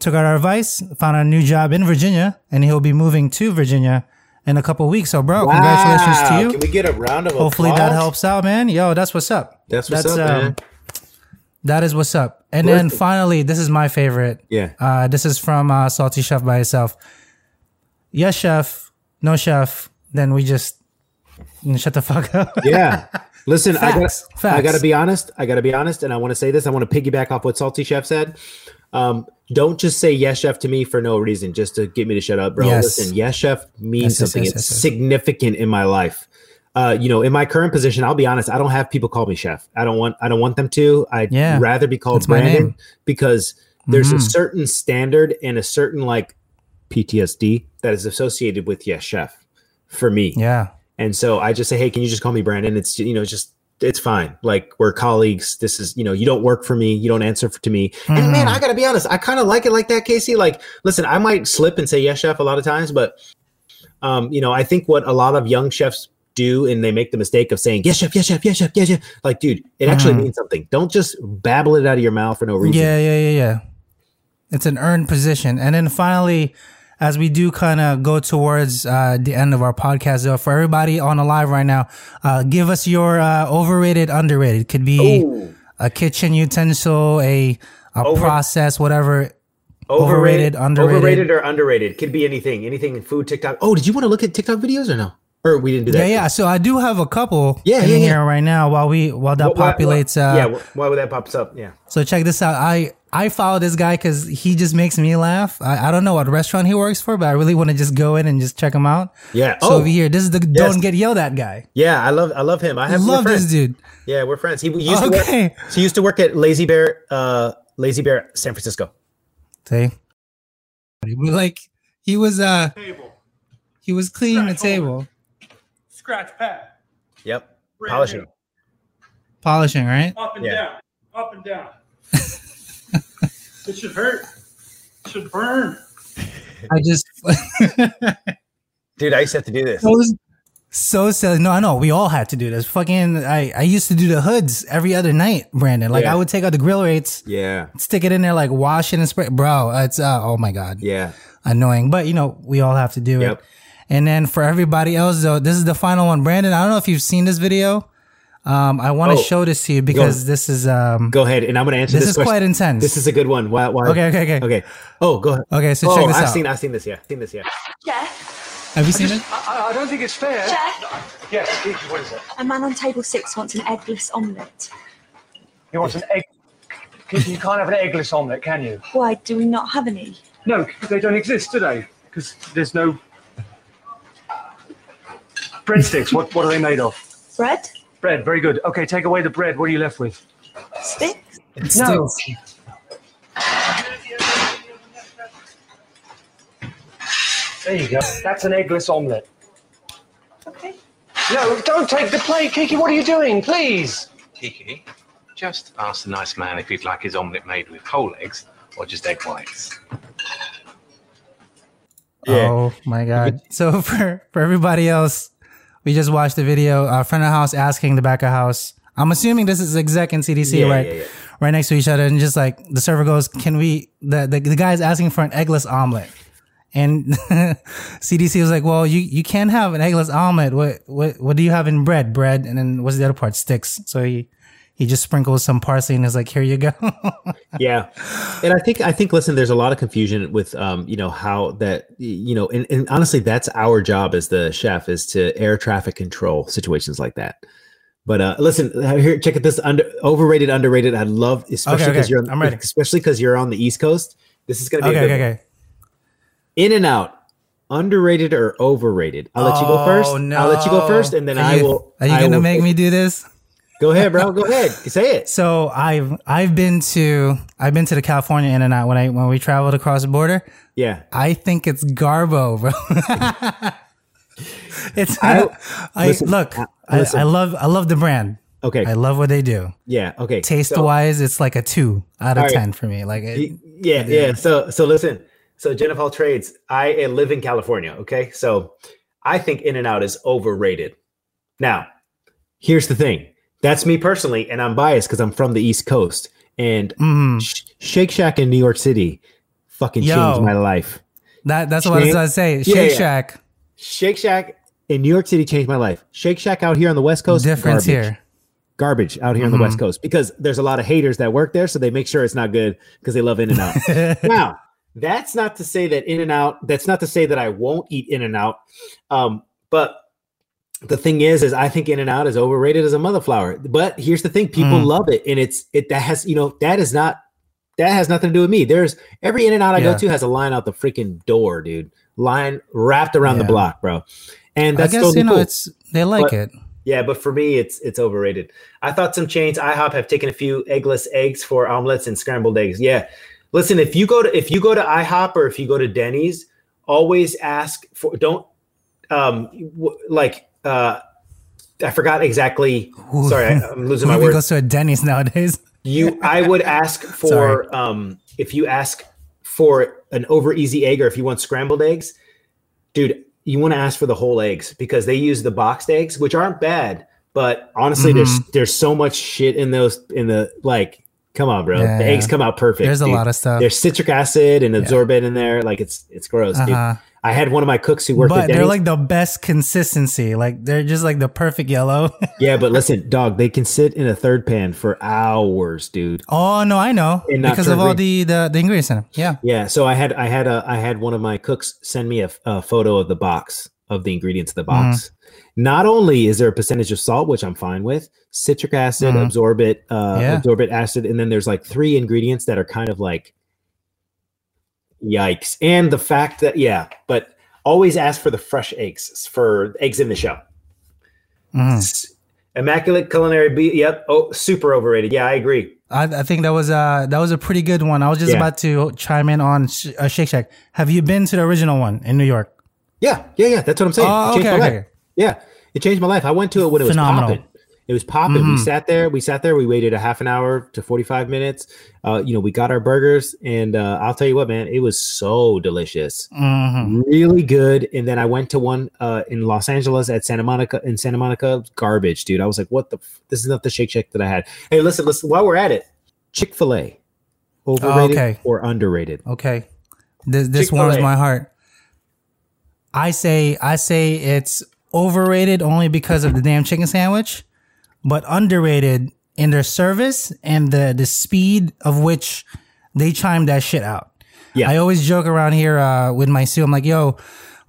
Took out our advice, found a new job in Virginia, and he'll be moving to Virginia in a couple of weeks. So, bro, congratulations to you. Can we get a round of applause? Hopefully that helps out, man. Yo, that's what's up. That's what's up, man. That is what's up. And then finally, this is my favorite. Yeah. This is from Salty Chef by itself. Yes, chef. No, chef. Then we just shut the fuck up. Yeah. Listen, I got to be honest. And I want to say this. I want to piggyback off what Salty Chef said. Don't just say yes, chef to me for no reason, just to get me to shut up, bro. Yes. Listen, yes, chef means something. It's significant in my life. In my current position, I'll be honest. I don't have people call me chef. I don't want them to. I'd rather be called Brandon because there's a certain standard and a certain like PTSD that is associated with yes, chef for me. Yeah. And so I just say, hey, can you just call me Brandon? It's, you know, just, it's fine. Like we're colleagues. This is, you know, you don't work for me. You don't answer to me. And man, I gotta be honest. I kind of like it like that, Casey. Like, listen, I might slip and say yes, chef a lot of times, but I think what a lot of young chefs do, and they make the mistake of saying, yes, chef, yes, chef, yes, chef, yes, chef. Like, dude, it actually means something. Don't just babble it out of your mouth for no reason. Yeah. It's an earned position. And then finally, as we do kind of go towards the end of our podcast, though, for everybody on the live right now, give us your overrated, underrated. Could be a kitchen utensil, a process, whatever. Overrated or underrated. Could be anything in food, TikTok. Oh, did you want to look at TikTok videos or no? Or we didn't do that. Yeah, yeah. So I do have a couple here right now while that pops up. Yeah. So check this out. I follow this guy because he just makes me laugh. I don't know what restaurant he works for, but I really want to just go in and just check him out. Yeah. So over here, this is the Don't Get Yelled At guy. Yeah, I love him. I love this dude. Yeah, we're friends. He used to work at Lazy Bear, San Francisco. See, he was cleaning the table. Scratch pad. Yep. Polishing, right? Up and down. It should hurt. It should burn. I just... Dude, I used to have to do this. So silly. No, I know. We all had to do this. Fucking... I used to do the hoods every other night, Brandon. Like, I would take out the grill rates. Yeah. Stick it in there, like, wash it and spray. Bro, it's... oh, my God. Yeah. Annoying. But, you know, we all have to do it. And then for everybody else, though, this is the final one. Brandon, I don't know if you've seen this video. I want to show this to you because this is... go ahead, and I'm going to answer this question. This is quite intense. This is a good one. Why? Okay. Oh, go ahead. Okay, so check this out. I've seen this, yeah. Jeff? Have you seen it? I don't think it's fair. Jeff? Yes, what is it? A man on table 6 wants an eggless omelette. He wants an egg... You can't have an eggless omelette, can you? Why, do we not have any? No, they don't exist, do they? Because there's no... Breadsticks, what are they made of? Bread? Bread, very good. Okay, take away the bread. What are you left with? Sticks? No. There you go. That's an eggless omelette. Okay. No, don't take the plate, Kiki. What are you doing? Please. Kiki, just ask the nice man if he'd like his omelette made with whole eggs or just egg whites. Yeah. Oh, my God. So for everybody else... We just watched the video, front of house asking the back of house. I'm assuming this is exec and CDC, right next to each other. And just like the server goes, can we, the guy's asking for an eggless omelet. And CDC was like, well, you can't have an eggless omelet. What do you have in bread? Bread. And then what's the other part? Sticks. So he just sprinkles some parsley and is like, here you go. Yeah. And I think, listen, there's a lot of confusion with, you know, how that, you know, and honestly, that's our job as the chef is to air traffic control situations like that. But listen, here, check out this overrated, underrated. I love, especially because you're on the East Coast. This is going to be a good one. In-N-Out. Underrated or overrated? I'll let you go first. No. I'll let you go first. And then Are you going to make me do this? Go ahead, bro. Go ahead. Say it. So I've been to the California In-N-Out when we traveled across the border. Yeah. I think it's Garbo, bro. I love the brand. Okay. I love what they do. Yeah. Okay. Taste wise, it's like a 2 out of 10 for me. Like So listen. So Jen of all trades, I live in California. Okay. So I think In-N-Out is overrated. Now, here's the thing. That's me personally, and I'm biased because I'm from the East Coast. And Shake Shack in New York City fucking changed my life. That's what I was going to say. Shake Shack in New York City changed my life. Shake Shack out here on the West Coast, garbage out here on the West Coast because there's a lot of haters that work there, so they make sure it's not good because they love In-N-Out. Now, that's not to say that In-N-Out. That's not to say that I won't eat In-N-Out, but. The thing is I think In-N-Out is overrated as a motherflower. But here's the thing: people love it, and that has nothing to do with me. There's every In-N-Out I go to has a line out the freaking door, dude. Line wrapped around the block, bro. And that's totally cool. They like it. Yeah, but for me, it's overrated. I thought some chains, IHOP, have taken a few eggless eggs for omelets and scrambled eggs. Yeah, listen, if you go to IHOP or if you go to Denny's, always ask for I forgot exactly. Sorry, I'm losing my words. Who goes to a Denny's nowadays? I would ask for if you ask for an over easy egg, or if you want scrambled eggs, dude, you want to ask for the whole eggs because they use the boxed eggs, which aren't bad, but honestly, there's so much shit in those. Come on, bro, the eggs come out perfect. There's a lot of stuff. There's citric acid and absorbent in there. Like it's gross, dude. I had one of my cooks who worked at Denny's. But they're like the best consistency. Like they're just like the perfect yellow. Yeah, but listen, dog, they can sit in a third pan for hours, dude. Oh no, I know because of all the ingredients in them. Yeah. So I had one of my cooks send me a photo of the box of the ingredients in the box. Mm-hmm. Not only is there a percentage of salt, which I'm fine with, citric acid, mm-hmm. absorbent acid, and then there's like three ingredients that are kind of like, yikes. And the fact that, yeah, but always ask for the fresh eggs, for eggs in the shell. Mm-hmm. Immaculate culinary beef. Yep. Oh, super overrated. Yeah, I agree. I think that was a pretty good one. I was just about to chime in on Shake Shack. Have you been to the original one in New York? Yeah. That's what I'm saying. Oh, okay. Yeah, it changed my life. I went to it when it was popping. It was popping. Mm-hmm. We sat there. We waited a half an hour to 45 minutes. We got our burgers, and I'll tell you what, man, it was so delicious, mm-hmm. really good. And then I went to one in Los Angeles at Santa Monica, garbage, dude. I was like, what the? This is not the Shake Shack that I had. Hey, listen. While we're at it, Chick-fil-A, overrated or underrated? Okay, this one was my heart. I say it's overrated only because of the damn chicken sandwich, but underrated in their service and the speed of which they chime that shit out. Yeah. I always joke around here with my CEO. I'm like, yo,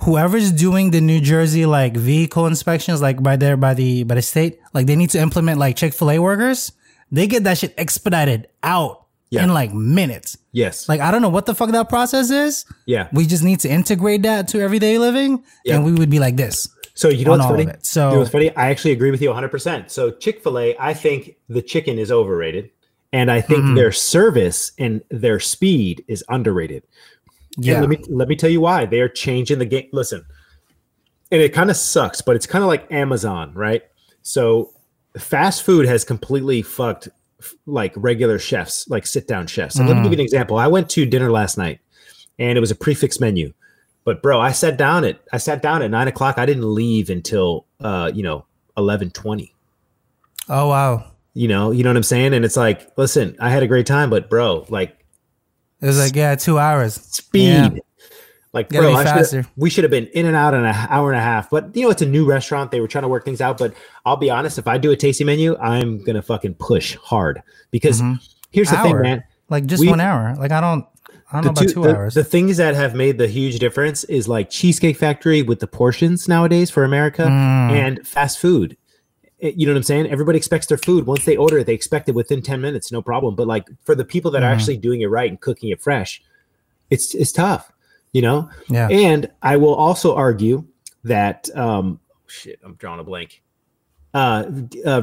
whoever's doing the New Jersey like vehicle inspections, like by the state, like they need to implement like Chick-fil-A workers. They get that shit expedited out in like minutes. Yes. Like, I don't know what the fuck that process is. Yeah. We just need to integrate that to everyday living and we would be like this. So you know what's funny? So, you know what's funny? I actually agree with you 100%. So Chick-fil-A, I think the chicken is overrated, and I think their service and their speed is underrated. Yeah. And let me tell you why. They are changing the game. Listen, and it kind of sucks, but it's kind of like Amazon, right? So fast food has completely fucked like regular chefs, like sit-down chefs. So let me give you an example. I went to dinner last night, and it was a prefix menu. But bro, I sat down at 9:00. I didn't leave until 11:20. Oh wow! You know what I'm saying? And it's like, listen, I had a great time, but bro, like it was like 2 hours speed. Yeah. Like bro, we should have been in and out in an hour and a half. But it's a new restaurant; they were trying to work things out. But I'll be honest, if I do a tasty menu, I'm gonna fucking push hard because here's the thing, man. Like just 1 hour. Like I don't know about 2 hours. The things that have made the huge difference is like Cheesecake Factory with the portions nowadays for America and fast food. You know what I'm saying? Everybody expects their food. Once they order it, they expect it within 10 minutes, no problem. But like for the people that are actually doing it right and cooking it fresh, it's tough, you know? Yeah. And I will also argue that, I'm drawing a blank.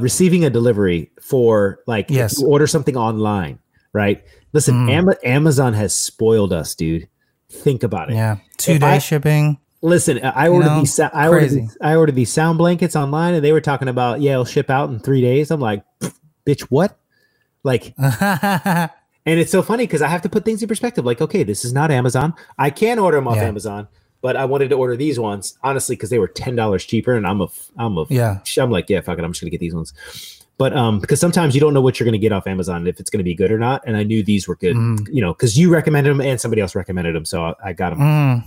Receiving a delivery for like, if you order something online, right? Listen, Amazon has spoiled us, dude. Think about it. Yeah, 2-day shipping. Listen, I ordered these sound blankets online, and they were talking about it'll ship out in 3 days. I'm like, bitch, what? Like, and it's so funny because I have to put things in perspective. Like, okay, this is not Amazon. I can order them off Amazon, but I wanted to order these ones honestly because they were $10 cheaper, and I'm like, fuck it, I'm just gonna get these ones. But because sometimes you don't know what you're going to get off Amazon, if it's going to be good or not. And I knew these were good, because you recommended them and somebody else recommended them. So I got them.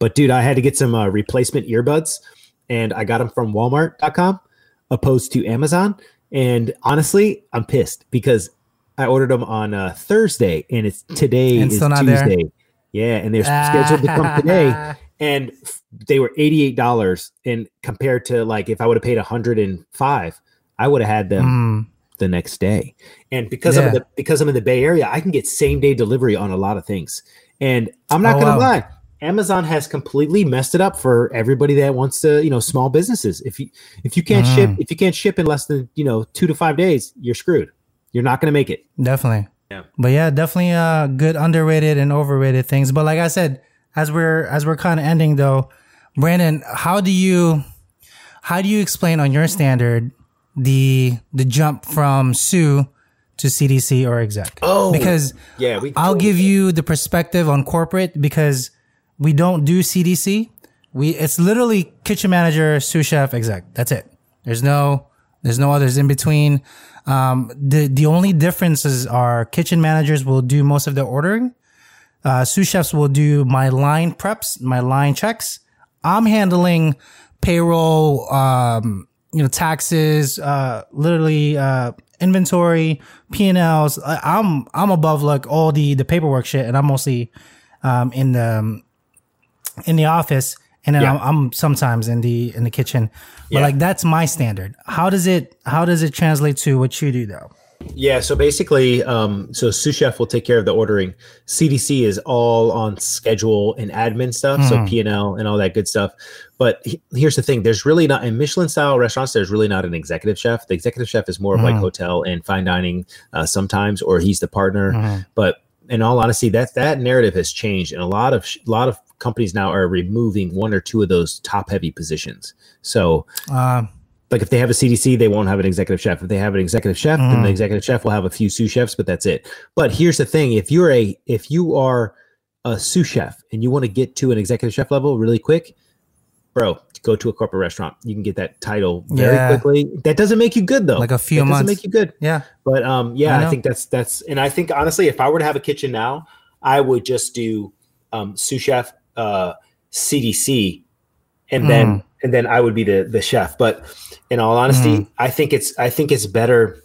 But dude, I had to get some replacement earbuds, and I got them from Walmart.com opposed to Amazon. And honestly, I'm pissed because I ordered them on Thursday, and it's today and is Tuesday. There. Yeah. And they're scheduled to come today. And they were $88. And compared to like, if I would have paid $105, I would have had them the next day. And because I'm in the Bay Area, I can get same day delivery on a lot of things. And I'm not going to lie, Amazon has completely messed it up for everybody that wants to, small businesses. If you can't ship in less than 2 to 5 days, you're screwed. You're not going to make it. Definitely. Yeah. But yeah, definitely good underrated and overrated things. But like I said, as we're kind of ending though, Brandon, how do you explain on your standard the jump from Sue to CDC or exec? Oh, because I'll give you the perspective on corporate because we don't do CDC. It's literally kitchen manager, sous chef, exec. That's it. There's no others in between. The only differences are kitchen managers will do most of the ordering. Sous chefs will do my line preps, my line checks. I'm handling payroll, taxes, literally, inventory, P&Ls. I'm above like all the paperwork shit, and I'm mostly, in the office. and then I'm sometimes in the kitchen. But like that's my standard. How does it translate to what you do though? Yeah, so basically, so sous chef will take care of the ordering. CDC is all on schedule and admin stuff, so P&L and all that good stuff. But here's the thing. There's really not, in Michelin-style restaurants, there's really not an executive chef. The executive chef is more of like hotel and fine dining sometimes, or he's the partner. But in all honesty, that narrative has changed, and a lot of companies now are removing one or two of those top-heavy positions. So... like if they have a CDC, they won't have an executive chef. If they have an executive chef, then the executive chef will have a few sous chefs, but that's it. But here's the thing. If you are a sous chef and you want to get to an executive chef level really quick, bro, go to a corporate restaurant. You can get that title very quickly. That doesn't make you good though. Like a few months. It doesn't make you good. Yeah. But I think that's, and I think honestly, if I were to have a kitchen now, I would just do sous chef, CDC, and then I would be the chef. But in all honesty, I think it's better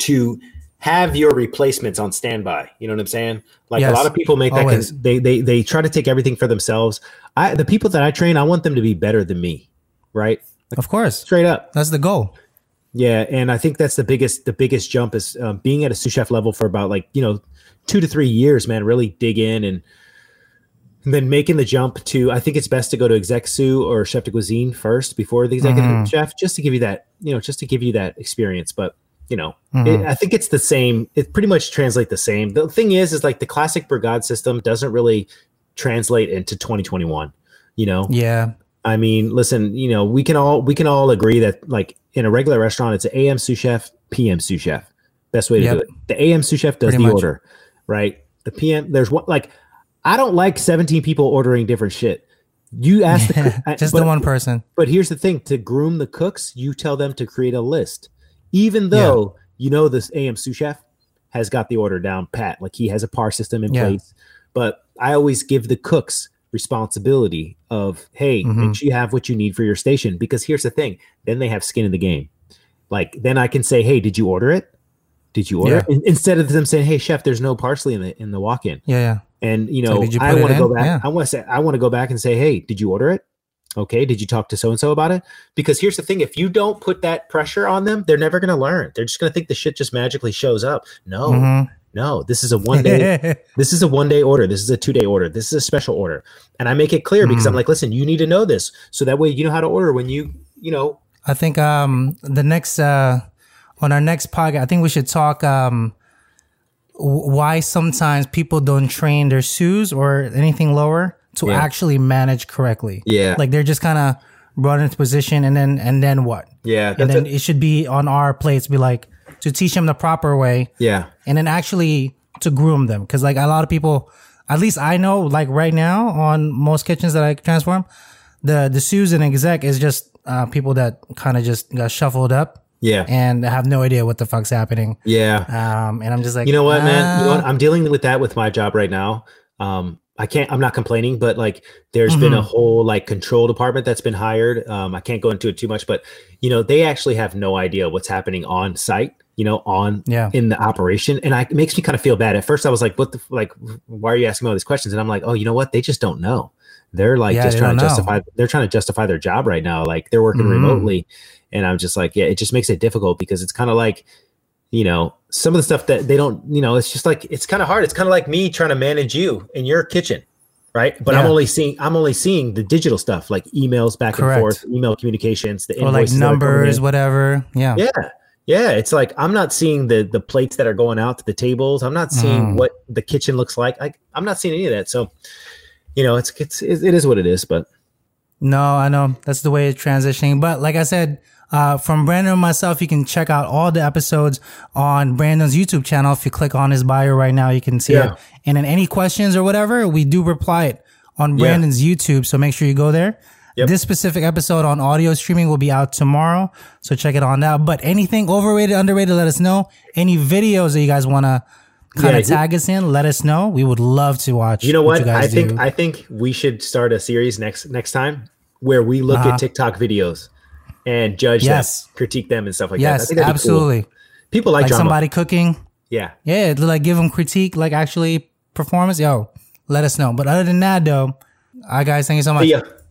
to have your replacements on standby. You know what I'm saying? Like a lot of people make that they try to take everything for themselves. The people that I train, I want them to be better than me, right? Like, of course, straight up. That's the goal. Yeah, and I think that's the biggest jump is being at a sous chef level for about 2 to 3 years, man. Really dig in and then making the jump to, I think it's best to go to exec sous or chef de cuisine first before the executive chef, just to give you that experience. But I think it's the same. It pretty much translates the same. The thing is like the classic brigade system doesn't really translate into 2021. Yeah. I mean, listen, we can all agree that like in a regular restaurant, it's an AM sous chef, PM sous chef. Best way to do it. The AM sous chef does order, right? The PM, there's one like. I don't like 17 people ordering different shit. You ask the one person. But here's the thing. To groom the cooks, you tell them to create a list. Even though, this AM sous chef has got the order down pat. Like he has a par system in place. But I always give the cooks responsibility of, hey, make sure you have what you need for your station. Because here's the thing. Then they have skin in the game. Like then I can say, hey, did you order it? It? Instead of them saying, hey, chef, there's no parsley in the walk-in. Yeah. And so I want to go back. Yeah. I want to go back and say, hey, did you order it? Okay, did you talk to so and so about it? Because here's the thing: if you don't put that pressure on them, they're never going to learn. They're just going to think the shit just magically shows up. No, no, this is a one day. This is a 1 day order. This is a 2 day order. This is a special order. And I make it clear because I'm like, listen, you need to know this, so that way you know how to order when you. I think the next on our next podcast, I think we should talk. Why sometimes people don't train their sous or anything lower to actually manage correctly. Yeah. Like they're just kind of brought into position and then what? Yeah. And then it should be on our plate to be like, to teach them the proper way. Yeah. And then actually to groom them. Cause like a lot of people, at least I know, like right now on most kitchens that I transform, the sous and exec is just people that kind of just got shuffled up. Yeah. And I have no idea what the fuck's happening. Yeah. And I'm just like, you know what, man? You know what? I'm dealing with that with my job right now. I'm not complaining, but like there's been a whole like control department that's been hired. I can't go into it too much, but they actually have no idea what's happening on site, in the operation. And it makes me kind of feel bad. At first I was like, why are you asking me all these questions? And I'm like, oh, you know what? They just don't know. They're like trying to justify their job right now. Like they're working remotely. And I'm just like, yeah, it just makes it difficult because it's kind of like, some of the stuff that they don't, it's just like, it's kind of hard. It's kind of like me trying to manage you in your kitchen. Right. But I'm only seeing the digital stuff like emails back and forth, email communications, the invoices, or like numbers, whatever. Yeah. Yeah. Yeah. It's like, I'm not seeing the plates that are going out to the tables. I'm not seeing what the kitchen looks like. I'm not seeing any of that. So, it is what it is, but. No, I know that's the way it's transitioning. But like I said, from Brandon and myself, you can check out all the episodes on Brandon's YouTube channel. If you click on his bio right now, you can see it. And then any questions or whatever, we do reply it on Brandon's YouTube. So make sure you go there. Yep. This specific episode on audio streaming will be out tomorrow. So check it on that. But anything overrated, underrated, let us know. Any videos that you guys want to kind of tag us in, let us know. We would love to watch. You know what? I think we should start a series next time where we look at TikTok videos. And judge them, critique them and stuff like that. Yes, absolutely. Cool. People like drama. Somebody cooking. Yeah. Yeah, like give them critique, like actually performance. Yo, let us know. But other than that, though, guys, thank you so much.